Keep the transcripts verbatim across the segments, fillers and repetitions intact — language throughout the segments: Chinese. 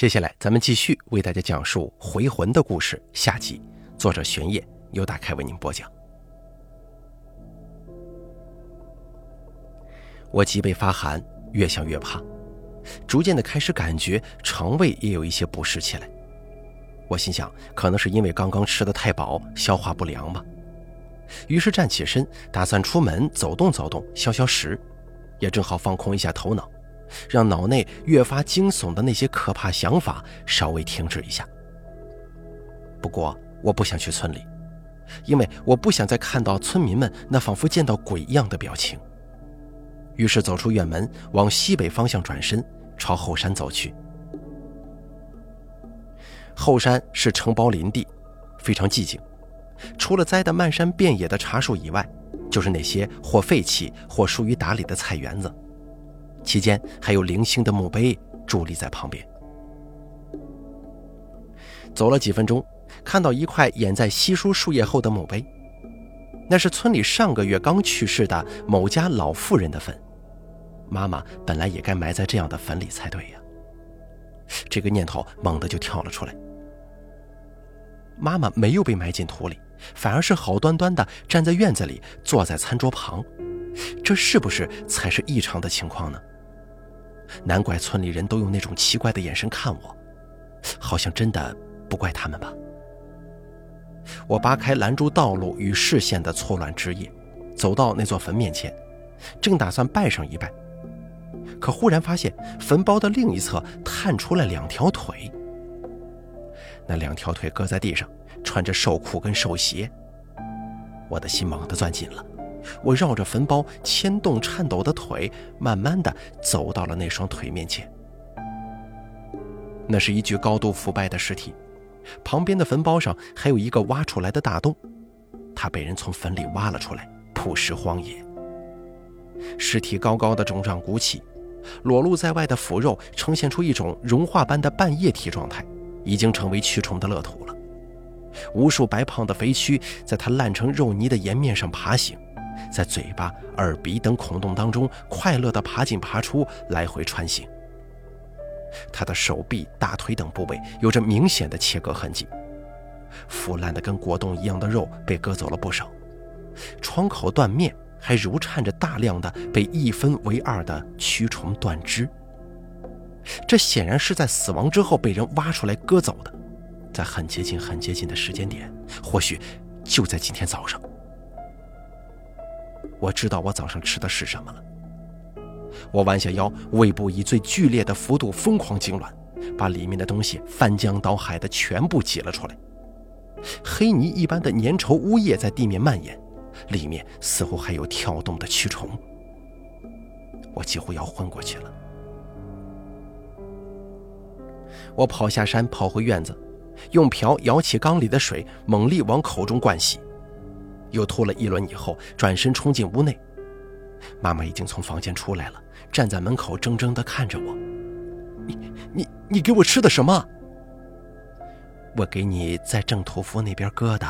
接下来咱们继续为大家讲述回魂的故事下集，作者玄烨，由大开为您播讲。我脊背发寒，越想越怕，逐渐的开始感觉肠胃也有一些不适起来。我心想，可能是因为刚刚吃得太饱，消化不良吧。于是站起身，打算出门走动走动，消消食，也正好放空一下头脑，让脑内越发惊悚的那些可怕想法稍微停止一下。不过我不想去村里，因为我不想再看到村民们那仿佛见到鬼一样的表情。于是走出院门，往西北方向转身，朝后山走去。后山是承包林地，非常寂静，除了栽的漫山遍野的茶树以外，就是那些或废弃或疏于打理的菜园子，其间还有零星的墓碑伫立在旁边。走了几分钟，看到一块掩在稀疏树叶后的墓碑，那是村里上个月刚去世的某家老妇人的坟。妈妈本来也该埋在这样的坟里才对呀、啊、这个念头猛地就跳了出来。妈妈没有被埋进土里，反而是好端端的站在院子里，坐在餐桌旁，这是不是才是异常的情况呢？难怪村里人都用那种奇怪的眼神看我，好像真的不怪他们吧。我扒开拦住道路与视线的错乱枝叶，走到那座坟面前，正打算拜上一拜，可忽然发现坟包的另一侧探出了两条腿。那两条腿搁在地上，穿着寿裤跟寿鞋。我的心猛地攥紧了，我绕着坟包牵动颤抖的腿，慢慢地走到了那双腿面前。那是一具高度腐败的尸体，旁边的坟包上还有一个挖出来的大洞，它被人从坟里挖了出来，曝尸荒野。尸体高高的肿胀鼓起，裸露在外的腐肉呈现出一种融化般的半液体状态，已经成为蛆虫的乐土了。无数白胖的肥蛆在它烂成肉泥的颜面上爬行，在嘴巴、耳鼻等孔洞当中快乐地爬进爬出，来回穿行。他的手臂、大腿等部位有着明显的切割痕迹，腐烂的跟果冻一样的肉被割走了不少，窗口断面还如颤着大量的被一分为二的蛆虫断肢。这显然是在死亡之后被人挖出来割走的，在很接近很接近的时间点，或许就在今天早上。我知道我早上吃的是什么了。我弯下腰，胃部以最剧烈的幅度疯狂痉挛，把里面的东西翻江倒海的全部挤了出来。黑泥一般的粘稠污液在地面蔓延，里面似乎还有跳动的蛆虫。我几乎要昏过去了。我跑下山，跑回院子，用瓢舀起缸里的水，猛力往口中灌洗，又吐了一轮以后，转身冲进屋内。妈妈已经从房间出来了，站在门口怔怔地看着我。你你你给我吃的什么？我给你在正土府那边割的。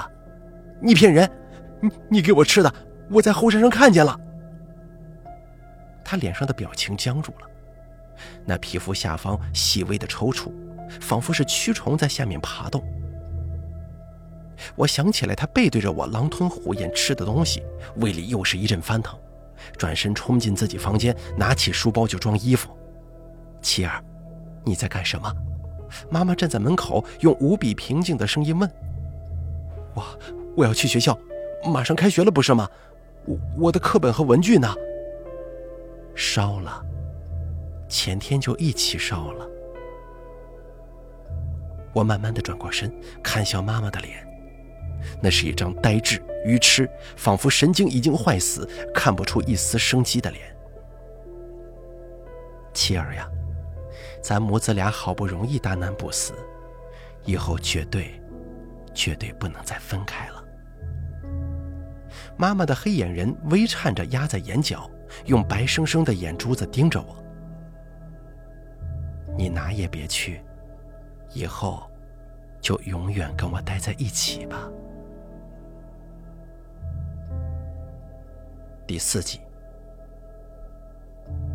你骗人，你你给我吃的，我在后山上看见了。她脸上的表情僵住了，那皮肤下方细微的抽搐，仿佛是蛆虫在下面爬动。我想起来她背对着我狼吞虎咽吃的东西，胃里又是一阵翻腾，转身冲进自己房间，拿起书包就装衣服。妻儿，你在干什么？妈妈站在门口，用无比平静的声音问。我我要去学校，马上开学了不是吗？我我的课本和文具呢？烧了，前天就一起烧了。我慢慢地转过身，看向妈妈的脸，那是一张呆滞、愚痴，仿佛神经已经坏死，看不出一丝生机的脸。妻儿呀，咱母子俩好不容易大难不死，以后绝对、绝对不能再分开了。妈妈的黑眼仁微颤着压在眼角，用白生生的眼珠子盯着我。你哪也别去，以后就永远跟我待在一起吧。第四集。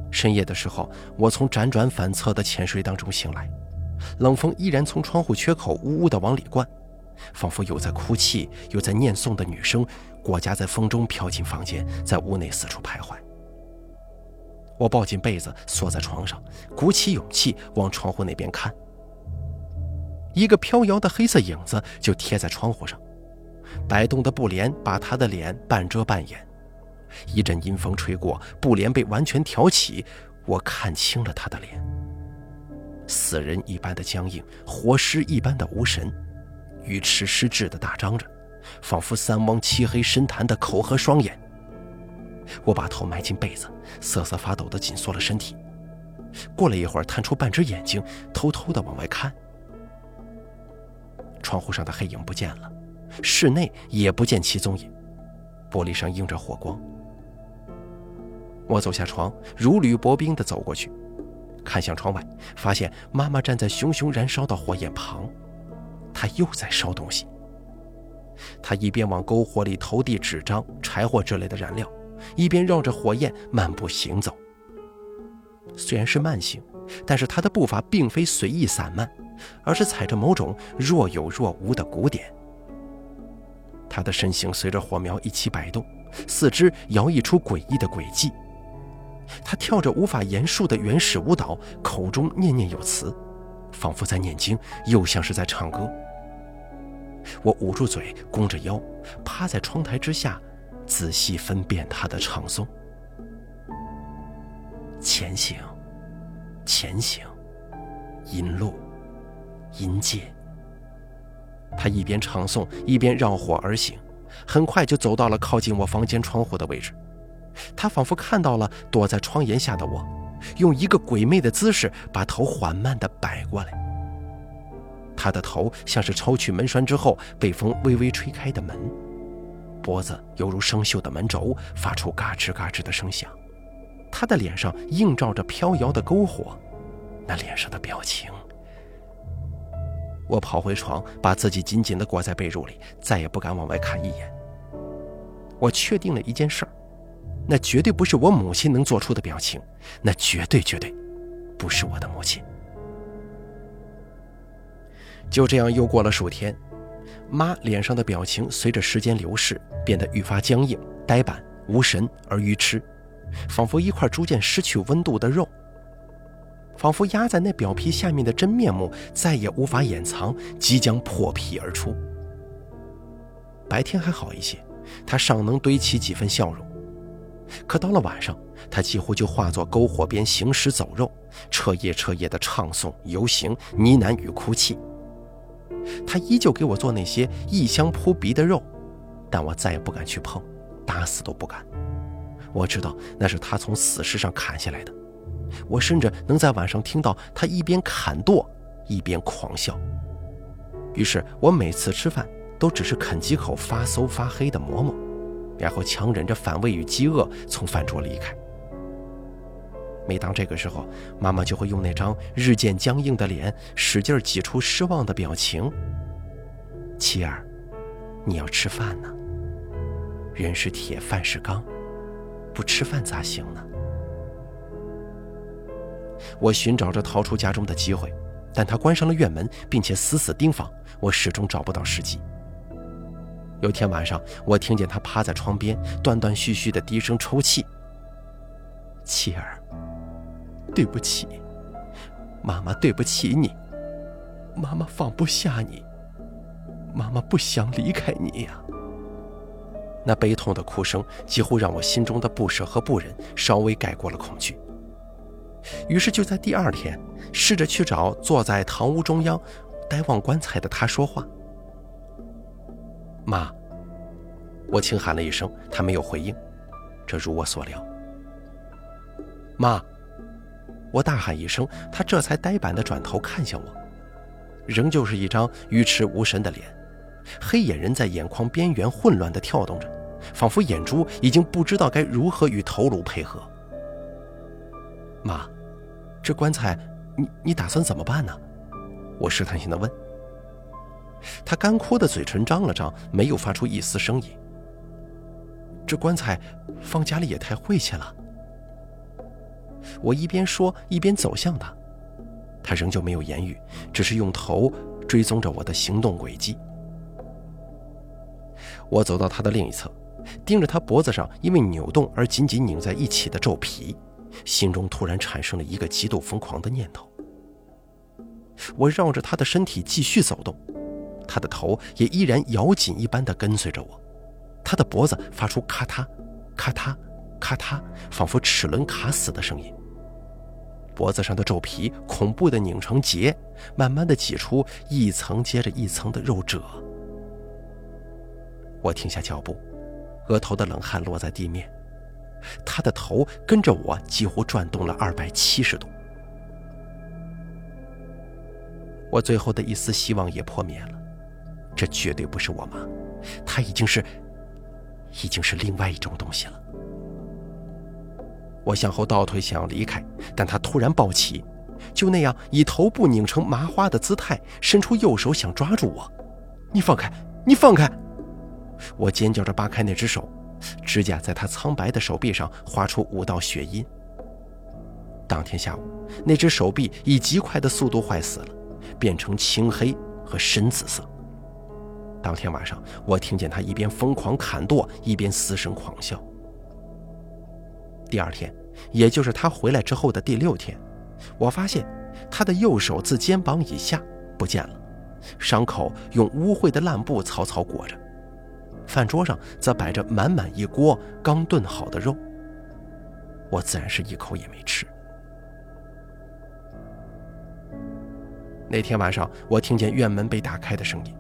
深夜的时候，我从辗转反侧的浅睡当中醒来，冷风依然从窗户缺口呜呜地往里灌，仿佛有在哭泣，有在念诵的女声，裹夹在风中飘进房间，在屋内四处徘徊。我抱紧被子缩在床上，鼓起勇气往窗户那边看。一个飘摇的黑色影子就贴在窗户上，摆动的布帘把她的脸半遮半掩。一阵阴风吹过，布帘被完全挑起，我看清了她的脸，死人一般的僵硬，活尸一般的无神，鱼池失智的大张着，仿佛三汪漆黑深潭的口和双眼。我把头埋进被子，瑟瑟发抖地紧缩了身体，过了一会儿探出半只眼睛，偷偷地往外看。窗户上的黑影不见了，室内也不见其踪影，玻璃上映着火光。我走下床，如履薄冰地走过去，看向窗外，发现妈妈站在熊熊燃烧的火焰旁，她又在烧东西。她一边往篝火里投递纸张、柴火之类的燃料，一边绕着火焰漫步行走。虽然是慢行，但是她的步伐并非随意散漫，而是踩着某种若有若无的鼓点。她的身形随着火苗一起摆动，四肢摇曳出诡异的轨迹。她跳着无法言述的原始舞蹈，口中念念有词，仿佛在念经，又像是在唱歌。我捂住嘴，弓着腰，趴在窗台之下，仔细分辨她的唱诵。前行，前行，引路，引界。她一边唱诵，一边绕火而行，很快就走到了靠近我房间窗户的位置。他仿佛看到了躲在窗沿下的我，用一个鬼魅的姿势把头缓慢地摆过来。他的头像是抽去门栓之后被风微微吹开的门，脖子犹如生锈的门轴，发出嘎吱嘎吱的声响。他的脸上映照着飘摇的篝火，那脸上的表情。我跑回床，把自己紧紧地裹在被褥里，再也不敢往外看一眼。我确定了一件事儿，那绝对不是我母亲能做出的表情，那绝对绝对不是我的母亲。就这样又过了数天，妈脸上的表情随着时间流逝变得愈发僵硬、呆板、无神而愚痴，仿佛一块逐渐失去温度的肉，仿佛压在那表皮下面的真面目再也无法掩藏，即将破皮而出。白天还好一些，她尚能堆起几分笑容，可到了晚上，他几乎就化作篝火边行尸走肉，彻夜彻夜的唱诵、游行、呢喃与哭泣。他依旧给我做那些异香扑鼻的肉，但我再也不敢去碰，打死都不敢。我知道那是他从死尸上砍下来的，我甚至能在晚上听到他一边砍剁一边狂笑。于是我每次吃饭都只是啃几口发馊发黑的馍馍，然后强忍着反胃与饥饿从饭桌离开。每当这个时候，妈妈就会用那张日渐僵硬的脸使劲挤出失望的表情。妻儿，你要吃饭呢，人是铁，饭是钢，不吃饭咋行呢？我寻找着逃出家中的机会，但她关上了院门，并且死死盯防，我始终找不到时机。有天晚上，我听见他趴在窗边断断续续的低声抽泣。妻儿，对不起，妈妈对不起你，妈妈放不下你，妈妈不想离开你呀、啊。那悲痛的哭声几乎让我心中的不舍和不忍稍微盖过了恐惧。于是就在第二天，试着去找坐在堂屋中央呆望棺材的他说话。妈，我轻喊了一声，她没有回应，这如我所料。妈，我大喊一声，她这才呆板地转头看向我，仍旧是一张愚痴无神的脸，黑眼仁在眼眶边缘混乱地跳动着，仿佛眼珠已经不知道该如何与头颅配合。妈，这棺材，你你打算怎么办呢？我试探性地问。他干枯的嘴唇张了张，没有发出一丝声音。这棺材放家里也太晦气了。我一边说一边走向他，他仍旧没有言语，只是用头追踪着我的行动轨迹。我走到他的另一侧，盯着他脖子上因为扭动而紧紧拧在一起的皱皮，心中突然产生了一个极度疯狂的念头。我绕着他的身体继续走动，他的头也依然咬紧一般地跟随着我，他的脖子发出咔嗒咔嗒咔嗒，仿佛齿轮卡死的声音。脖子上的皱皮恐怖地拧成结，慢慢地挤出一层接着一层的肉褶。我停下脚步，额头的冷汗落在地面，他的头跟着我几乎转动了二百七十度。我最后的一丝希望也破灭了，这绝对不是我妈，她已经是已经是另外一种东西了。我向后倒退想要离开，但她突然抱起，就那样以头部拧成麻花的姿态伸出右手想抓住我。你放开，你放开！我尖叫着扒开那只手，指甲在她苍白的手臂上划出五道血印。当天下午，那只手臂以极快的速度坏死了，变成青黑和深紫色。当天晚上，我听见他一边疯狂砍剁，一边嘶声狂笑。第二天，也就是他回来之后的第六天，我发现他的右手自肩膀以下不见了，伤口用污秽的烂布草草裹着，饭桌上则摆着满满一锅刚炖好的肉。我自然是一口也没吃。那天晚上，我听见院门被打开的声音，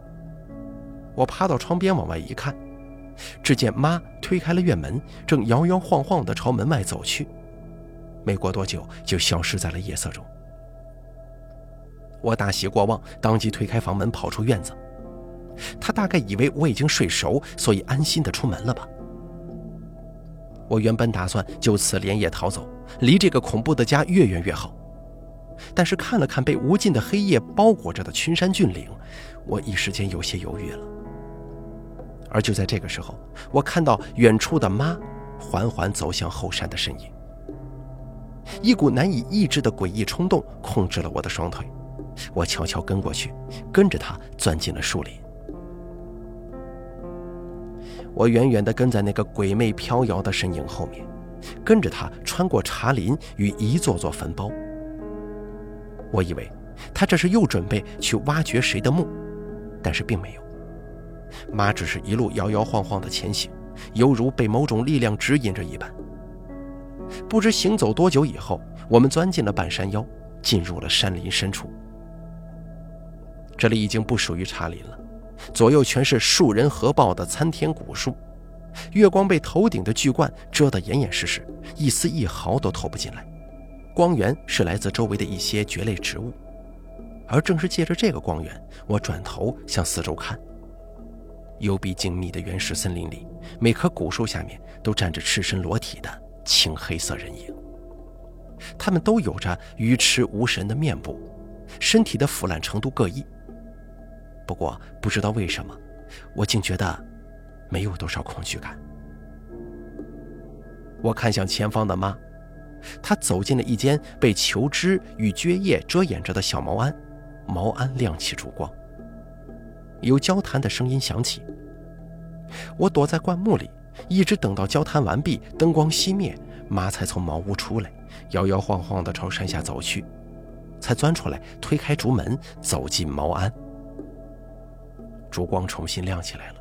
我趴到窗边往外一看，只见妈推开了院门，正摇摇晃晃地朝门外走去，没过多久就消失在了夜色中。我大喜过望，当即推开房门跑出院子。她大概以为我已经睡熟，所以安心地出门了吧。我原本打算就此连夜逃走，离这个恐怖的家越远越好，但是看了看被无尽的黑夜包裹着的群山峻岭，我一时间有些犹豫了。而就在这个时候，我看到远处的妈缓缓走向后山的身影，一股难以抑制的诡异冲动控制了我的双腿，我悄悄跟过去，跟着她钻进了树林。我远远地跟在那个鬼魅飘摇的身影后面，跟着她穿过茶林与一座座坟包。我以为他这是又准备去挖掘谁的墓，但是并没有。妈只是一路摇摇晃晃地前行，犹如被某种力量指引着一般。不知行走多久以后，我们钻进了半山腰，进入了山林深处。这里已经不属于茶林了，左右全是树人合抱的参天古树，月光被头顶的巨冠遮得严严实实，一丝一毫都透不进来。光源是来自周围的一些蕨类植物，而正是借着这个光源，我转头向四周看。幽闭静谧的原始森林里，每棵古树下面都站着赤身裸体的青黑色人影，他们都有着愚痴无神的面部，身体的腐烂程度各异。不过不知道为什么，我竟觉得没有多少恐惧感。我看向前方的妈，他走进了一间被球枝与蕨叶遮掩着的小茅庵，茅庵亮起烛光，有交谈的声音响起。我躲在灌木里，一直等到交谈完毕，灯光熄灭，妈才从茅屋出来，摇摇晃晃地朝山下走去，才钻出来，推开竹门，走进茅庵。烛光重新亮起来了。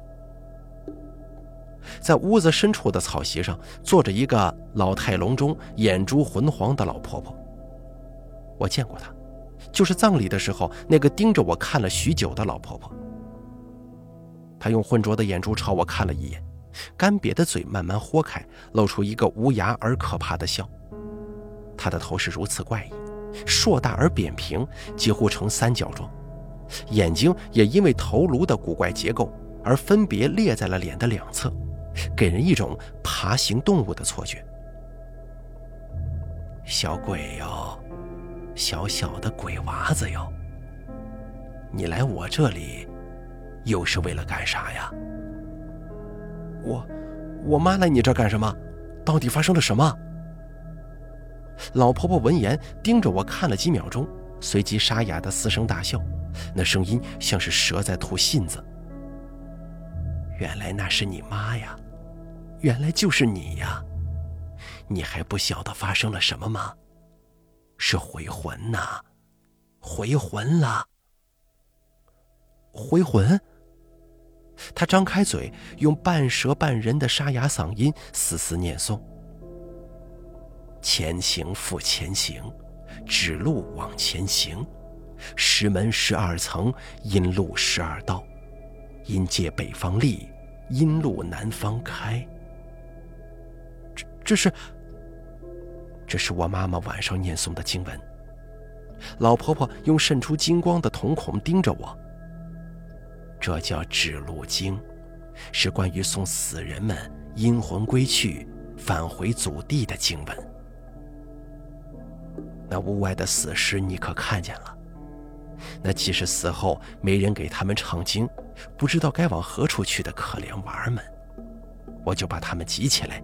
在屋子深处的草席上，坐着一个老态龙钟、眼珠浑黄的老婆婆。我见过她，就是葬礼的时候那个盯着我看了许久的老婆婆。她用浑浊的眼珠朝我看了一眼，干瘪的嘴慢慢豁开，露出一个无牙而可怕的笑。她的头是如此怪异，硕大而扁平，几乎呈三角状，眼睛也因为头颅的古怪结构而分别列在了脸的两侧，给人一种爬行动物的错觉。小鬼哟，小小的鬼娃子哟，你来我这里又是为了干啥呀？我我妈来你这干什么？到底发生了什么？老婆婆闻言盯着我看了几秒钟，随即沙哑地嘶声大笑，那声音像是蛇在吐信子。原来那是你妈呀，原来就是你呀，你还不晓得发生了什么吗？是回魂呐，回魂了。回魂？他张开嘴，用半蛇半人的沙哑嗓音丝丝念诵：前行复前行，指路往前行，石门十二层，阴路十二道，阴界北方立，阴路南方开。这这是这是我妈妈晚上念诵的经文。老婆婆用渗出金光的瞳孔盯着我。这叫指路经，是关于送死人们阴魂归去返回祖地的经文。那屋外的死尸你可看见了，那既是死后没人给他们唱经，不知道该往何处去的可怜娃儿们，我就把他们集起来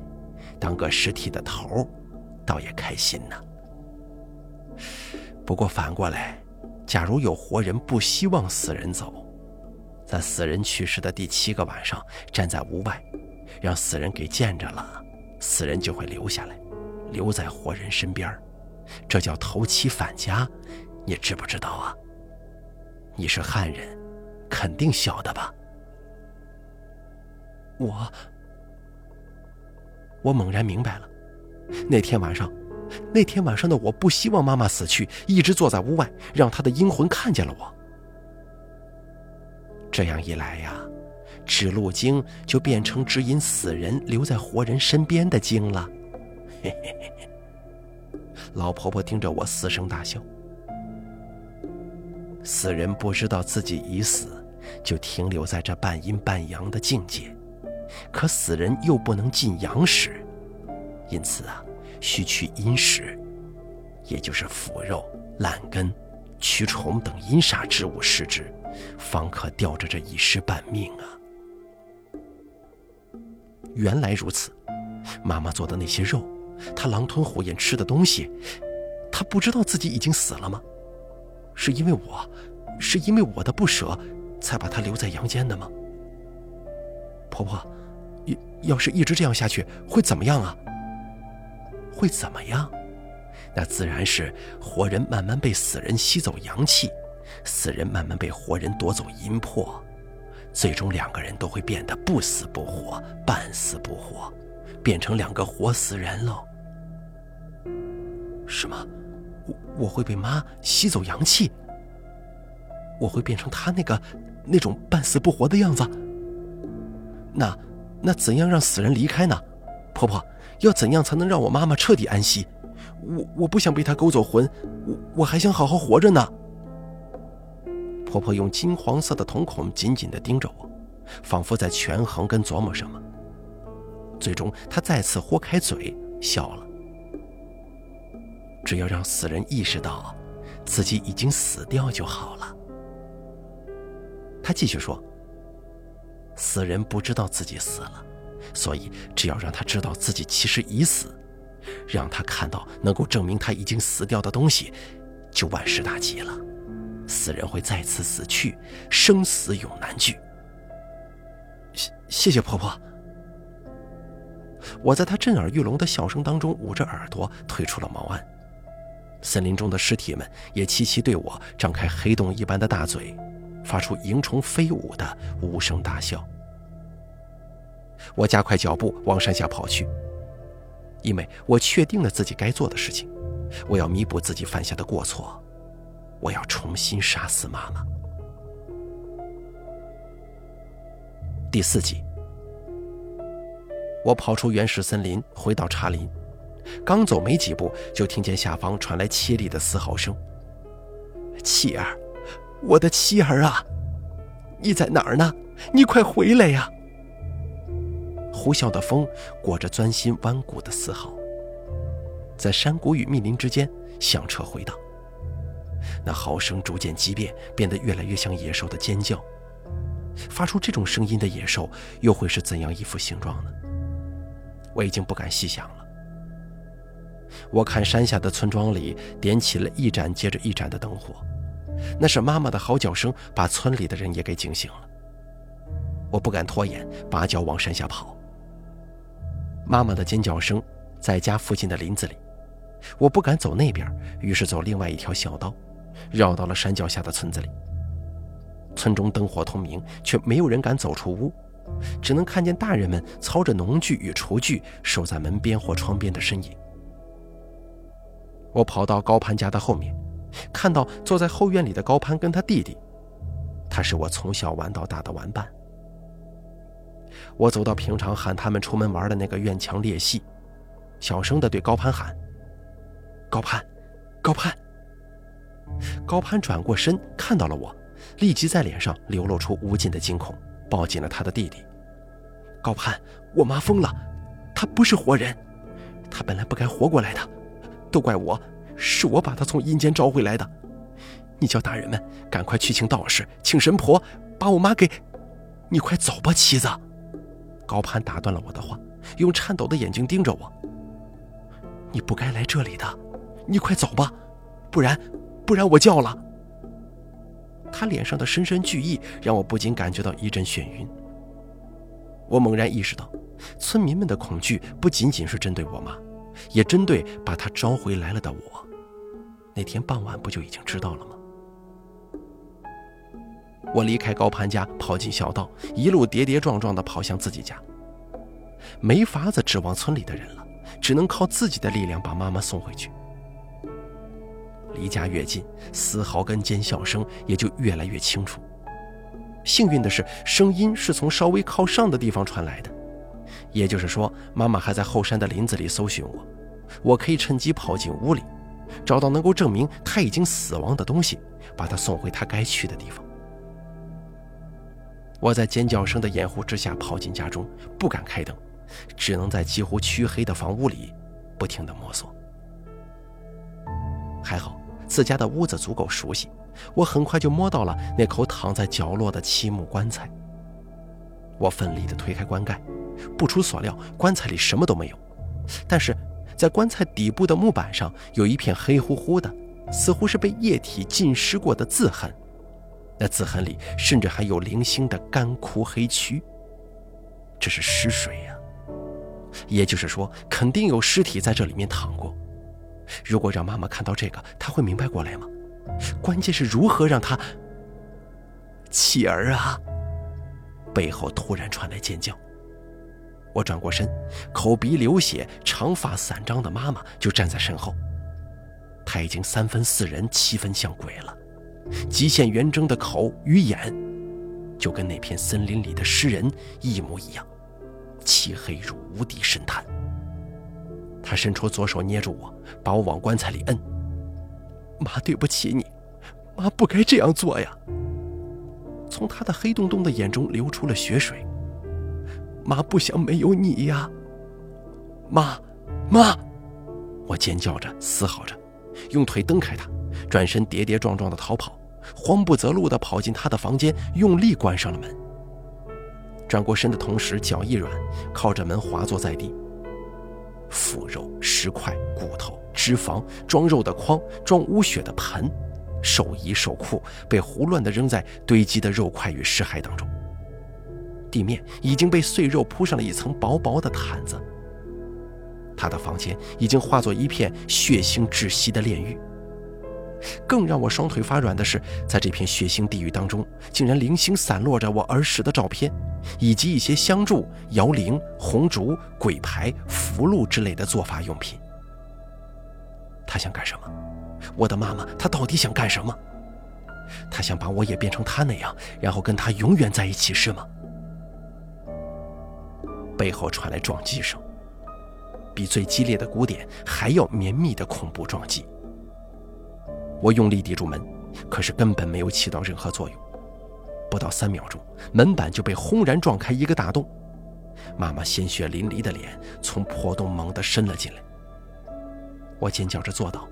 当个尸体的头，倒也开心呢。不过反过来，假如有活人不希望死人走，在死人去世的第七个晚上站在屋外，让死人给见着了，死人就会留下来，留在活人身边，这叫头七返家，你知不知道啊？你是汉人，肯定晓得吧？我我猛然明白了，那天晚上那天晚上的我不希望妈妈死去，一直坐在屋外，让她的阴魂看见了我。这样一来呀，指路经就变成指引死人留在活人身边的经了。嘿嘿嘿，老婆婆盯着我嘶声大笑。死人不知道自己已死，就停留在这半阴半阳的境界，可死人又不能进阳时，因此啊，需去阴时，也就是腐肉、烂根、蛆虫等阴煞之物食之，方可吊着这一尸半命啊。原来如此，妈妈做的那些肉，她狼吞虎咽吃的东西，她不知道自己已经死了吗？是因为我，是因为我的不舍，才把她留在阳间的吗？婆婆，要是一直这样下去，会怎么样啊？会怎么样？那自然是活人慢慢被死人吸走阳气，死人慢慢被活人夺走阴魄，最终两个人都会变得不死不活，半死不活，变成两个活死人喽。什么？我我会被妈吸走阳气？我会变成她那个那种半死不活的样子？那那怎样让死人离开呢？婆婆，要怎样才能让我妈妈彻底安息？我我不想被她勾走魂，我我还想好好活着呢。婆婆用金黄色的瞳孔紧紧地盯着我，仿佛在权衡跟琢磨什么。最终她再次豁开嘴笑了。只要让死人意识到自己已经死掉就好了。她继续说，死人不知道自己死了，所以只要让他知道自己其实已死，让他看到能够证明他已经死掉的东西，就万事大吉了。死人会再次死去，生死永难聚。谢谢婆婆。我在她震耳欲聋的笑声当中捂着耳朵退出了茅庵。森林中的尸体们也齐齐对我张开黑洞一般的大嘴，发出萤虫飞舞的无声大笑。我加快脚步往山下跑去，因为我确定了自己该做的事情，我要弥补自己犯下的过错，我要重新杀死妈妈。第四集，我跑出原始森林，回到茶林，刚走没几步，就听见下方传来凄厉的嘶嚎声：“妻儿，我的妻儿啊，你在哪儿呢？你快回来呀！”呼啸的风裹着钻心弯骨的嘶嚎，在山谷与密林之间响彻回荡。那嚎声逐渐激变，变得越来越像野兽的尖叫。发出这种声音的野兽又会是怎样一副形状呢？我已经不敢细想了。我看山下的村庄里点起了一盏接着一盏的灯火，那是妈妈的嚎叫声把村里的人也给惊醒了。我不敢拖延，拔脚往山下跑。妈妈的尖叫声在家附近的林子里，我不敢走那边，于是走另外一条小道，绕到了山脚下的村子里。村中灯火通明，却没有人敢走出屋，只能看见大人们操着农具与厨具守在门边或窗边的身影。我跑到高攀家的后面，看到坐在后院里的高攀跟他弟弟，他是我从小玩到大的玩伴。我走到平常喊他们出门玩的那个院墙裂隙，小声地对高攀喊：高攀，高攀。高攀转过身看到了我，立即在脸上流露出无尽的惊恐，抱紧了他的弟弟。高攀，我妈疯了，她不是活人，她本来不该活过来的，都怪我，是我把她从阴间招回来的。你叫大人们赶快去请道士，请神婆，把我妈给……你快走吧，妻子。高攀打断了我的话，用颤抖的眼睛盯着我。你不该来这里的，你快走吧，不然，不然我叫了。他脸上的深深惧意让我不禁感觉到一阵眩晕。我猛然意识到，村民们的恐惧不仅仅是针对我妈，也针对把她招回来了的我。那天傍晚不就已经知道了吗？我离开高攀家，跑进小道，一路跌跌撞撞地跑向自己家。没法子指望村里的人了，只能靠自己的力量把妈妈送回去。离家越近，嘶嚎跟尖笑声也就越来越清楚。幸运的是，声音是从稍微靠上的地方传来的，也就是说，妈妈还在后山的林子里搜寻我，我可以趁机跑进屋里，找到能够证明她已经死亡的东西，把她送回她该去的地方。我在尖叫声的掩护之下跑进家中，不敢开灯，只能在几乎黢黑的房屋里不停地摸索。还好自家的屋子足够熟悉，我很快就摸到了那口躺在角落的漆木棺材。我奋力地推开棺盖，不出所料，棺材里什么都没有，但是在棺材底部的木板上有一片黑乎乎的，似乎是被液体浸湿过的字痕，那字痕里甚至还有零星的干枯黑蛆。这是尸水呀、啊，也就是说肯定有尸体在这里面躺过。如果让妈妈看到这个，她会明白过来吗？关键是如何让她……启儿啊！背后突然传来尖叫，我转过身，口鼻流血、长发散张的妈妈就站在身后。她已经三分似人，七分像鬼了，极限圆睁的口与眼，就跟那片森林里的尸人一模一样，漆黑如无底深潭。他伸出左手捏住我，把我往棺材里摁。妈，对不起你，妈不该这样做呀。从他的黑洞洞的眼中流出了血水。妈不想没有你呀，妈，妈！我尖叫着，嘶嚎着，用腿蹬开他，转身跌跌撞撞地逃跑，慌不择路地跑进他的房间，用力关上了门。转过身的同时，脚一软，靠着门滑坐在地。腐肉、石块、骨头、脂肪，装肉的筐，装污血的盆，手衣手裤被胡乱地扔在堆积的肉块与尸骸当中。地面已经被碎肉铺上了一层薄薄的毯子。他的房间已经化作一片血腥窒息的炼狱。更让我双腿发软的是，在这片血腥地狱当中，竟然零星散落着我儿时的照片，以及一些香烛、摇铃、红烛、鬼牌、符箓之类的做法用品。他想干什么？我的妈妈，她到底想干什么？她想把我也变成她那样，然后跟她永远在一起，是吗？背后传来撞击声，比最激烈的鼓点还要绵密的恐怖撞击。我用力抵住门，可是根本没有起到任何作用。不到三秒钟，门板就被轰然撞开一个大洞，妈妈鲜血淋漓的脸从破洞猛地伸了进来。我尖叫着坐倒，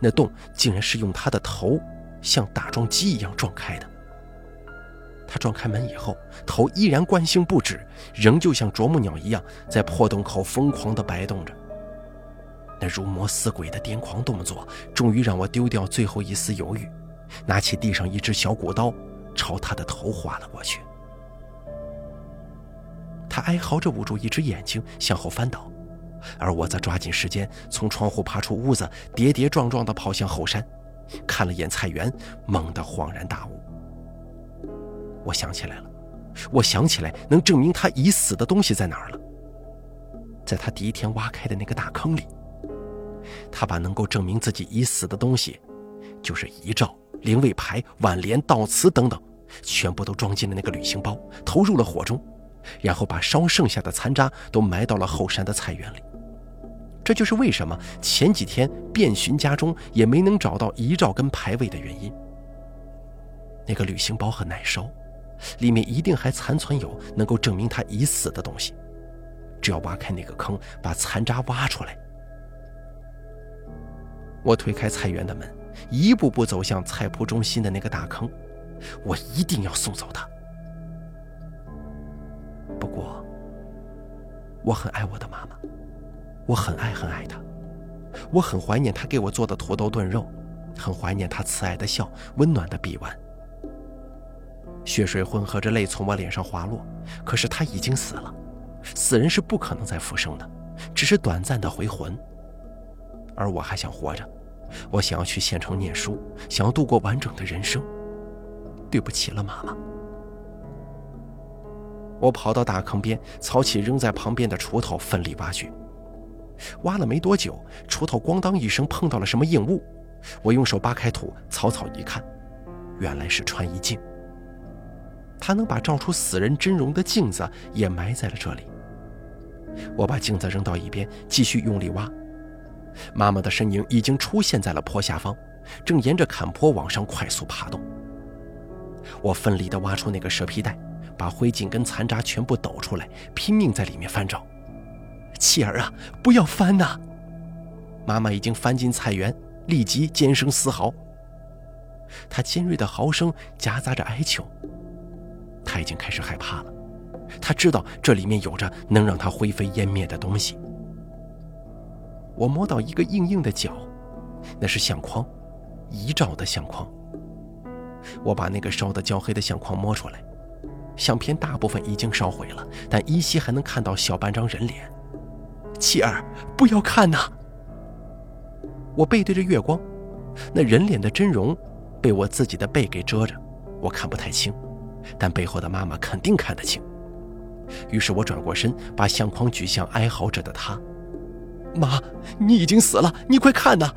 那洞竟然是用她的头像打桩机一样撞开的。她撞开门以后，头依然惯性不止，仍旧像啄木鸟一样在破洞口疯狂地摆动着。那如魔似鬼的癫狂动作终于让我丢掉最后一丝犹豫，拿起地上一只小骨刀朝他的头划了过去。他哀嚎着捂住一只眼睛向后翻倒，而我则抓紧时间从窗户爬出屋子，跌跌撞撞地跑向后山，看了眼菜园，猛地恍然大悟。我想起来了，我想起来能证明他已死的东西在哪儿了。在他第一天挖开的那个大坑里，他把能够证明自己已死的东西，就是遗照、灵位牌、挽联、悼词等等，全部都装进了那个旅行包，投入了火中，然后把烧剩下的残渣都埋到了后山的菜园里。这就是为什么前几天遍寻家中也没能找到遗照跟牌位的原因。那个旅行包很耐烧，里面一定还残存有能够证明他已死的东西，只要挖开那个坑，把残渣挖出来。我推开菜园的门，一步步走向菜圃中心的那个大坑，我一定要送走他。不过我很爱我的妈妈，我很爱很爱她，我很怀念她给我做的土豆炖肉，很怀念她慈爱的笑，温暖的臂弯。血水混合着泪从我脸上滑落，可是她已经死了，死人是不可能再复生的，只是短暂的回魂。而我还想活着，我想要去县城念书，想要度过完整的人生。对不起了，妈妈。我跑到大坑边，操起扔在旁边的锄头，奋力挖去。挖了没多久，锄头咣当一声碰到了什么硬物，我用手扒开土，草草一看，原来是穿衣镜。他能把照出死人真容的镜子也埋在了这里。我把镜子扔到一边，继续用力挖。妈妈的身影已经出现在了坡下方，正沿着坎坡往上快速爬动。我奋力地挖出那个蛇皮袋，把灰烬跟残渣全部抖出来，拼命在里面翻找。妻儿啊，不要翻呐、啊！妈妈已经翻进菜园，立即尖声嘶嚎。她尖锐的嚎声夹杂着哀求。她已经开始害怕了，她知道这里面有着能让她灰飞烟灭的东西。我摸到一个硬硬的角，那是相框，遗照的相框。我把那个烧得焦黑的相框摸出来，相片大部分已经烧毁了，但依稀还能看到小半张人脸。妻儿，不要看呐、啊！我背对着月光，那人脸的真容被我自己的背给遮着，我看不太清，但背后的妈妈肯定看得清。于是我转过身，把相框举向哀嚎着的她。妈，你已经死了，你快看呐！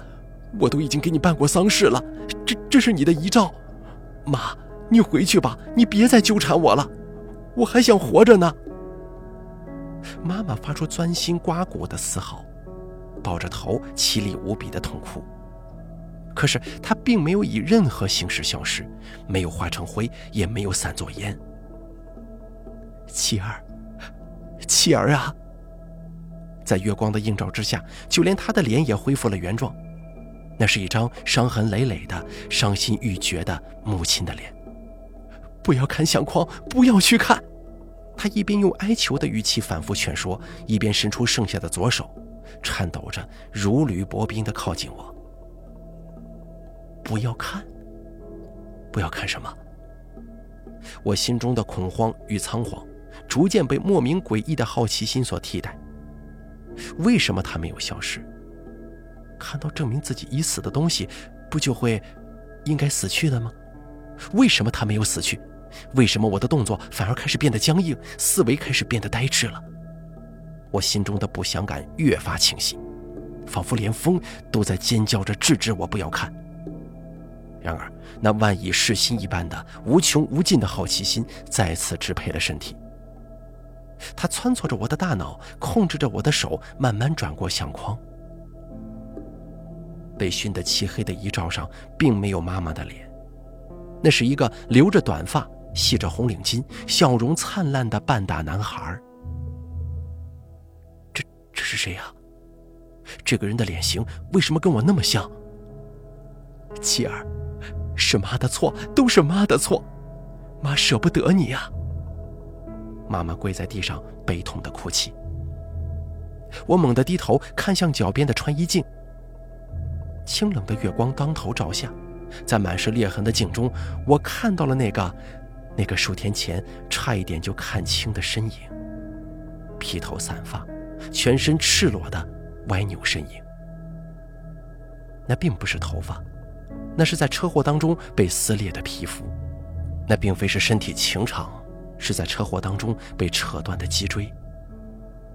我都已经给你办过丧事了，这这是你的遗照。妈，你回去吧，你别再纠缠我了，我还想活着呢。妈妈发出钻心刮骨的嘶嚎，抱着头凄厉无比的痛哭。可是她并没有以任何形式消失，没有化成灰，也没有散作烟。妻儿，妻儿啊！在月光的映照之下，就连他的脸也恢复了原状，那是一张伤痕累累的、伤心欲绝的母亲的脸。不要看相框，不要去看！他一边用哀求的语气反复劝说，一边伸出剩下的左手，颤抖着如履薄冰地靠近我。不要看？不要看什么？我心中的恐慌与仓皇，逐渐被莫名诡异的好奇心所替代。为什么他没有消失？看到证明自己已死的东西，不就会应该死去的吗？为什么他没有死去？为什么我的动作反而开始变得僵硬，思维开始变得呆滞了？我心中的不祥感越发清晰，仿佛连风都在尖叫着制止我不要看。然而那万蚁噬心一般的无穷无尽的好奇心再次支配了身体，他撺掇着我的大脑，控制着我的手，慢慢转过相框。被熏得漆黑的遗照上并没有妈妈的脸，那是一个留着短发、系着红领巾、笑容灿烂的半大男孩。这这是谁啊？这个人的脸型为什么跟我那么像？妻儿，是妈的错，都是妈的错，妈舍不得你啊！妈妈跪在地上悲痛地哭泣。我猛地低头看向脚边的穿衣镜，清冷的月光当头照下，在满是裂痕的镜中，我看到了那个那个数天前差一点就看清的身影，披头散发，全身赤裸的歪扭身影。那并不是头发，那是在车祸当中被撕裂的皮肤，那并非是身体情长，是在车祸当中被扯断的脊椎，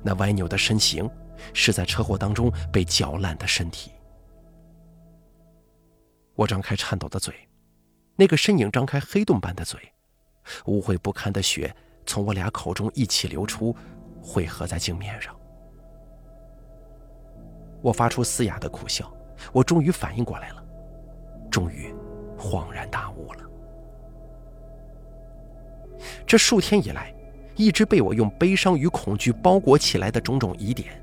那歪扭的身形，是在车祸当中被绞烂的身体。我张开颤抖的嘴，那个身影张开黑洞般的嘴，污秽不堪的血从我俩口中一起流出，汇合在镜面上。我发出嘶哑的苦笑，我终于反应过来了，终于恍然大悟了。这数天以来，一直被我用悲伤与恐惧包裹起来的种种疑点，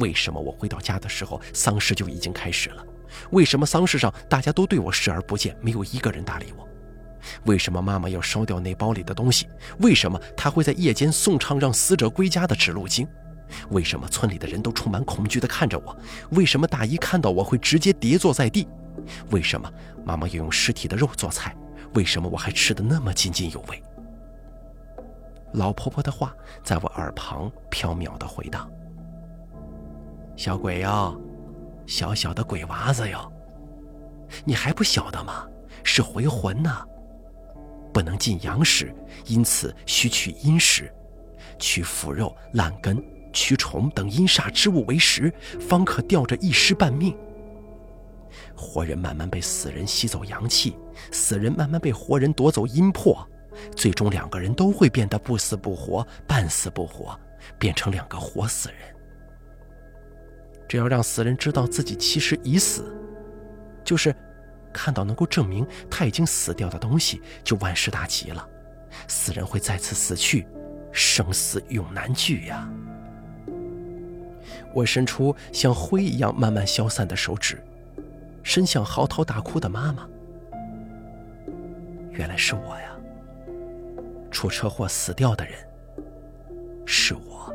为什么我回到家的时候丧事就已经开始了？为什么丧事上大家都对我视而不见，没有一个人搭理我？为什么妈妈要烧掉那包里的东西？为什么她会在夜间诵唱让死者归家的指路经？为什么村里的人都充满恐惧地看着我？为什么大姨看到我会直接跌坐在地？为什么妈妈要用尸体的肉做菜？为什么我还吃得那么津津有味？老婆婆的话在我耳旁飘渺地回荡：小鬼哟，小小的鬼娃子哟，你还不晓得吗？是回魂呢，不能进阳时，因此需取阴时，取腐肉、烂根、蛆虫等阴煞之物为食，方可吊着一尸半命。活人慢慢被死人吸走阳气，死人慢慢被活人夺走阴魄，最终两个人都会变得不死不活，半死不活，变成两个活死人。只要让死人知道自己其实已死，就是看到能够证明他已经死掉的东西，就万事大吉了。死人会再次死去，生死永难聚呀。我伸出像灰一样慢慢消散的手指，伸向嚎啕大哭的妈妈。原来是我呀，出车祸死掉的人是我。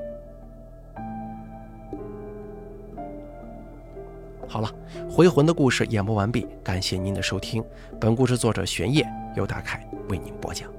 好了，回魂的故事演播完毕，感谢您的收听。本故事作者玄烨，由大凯为您播讲。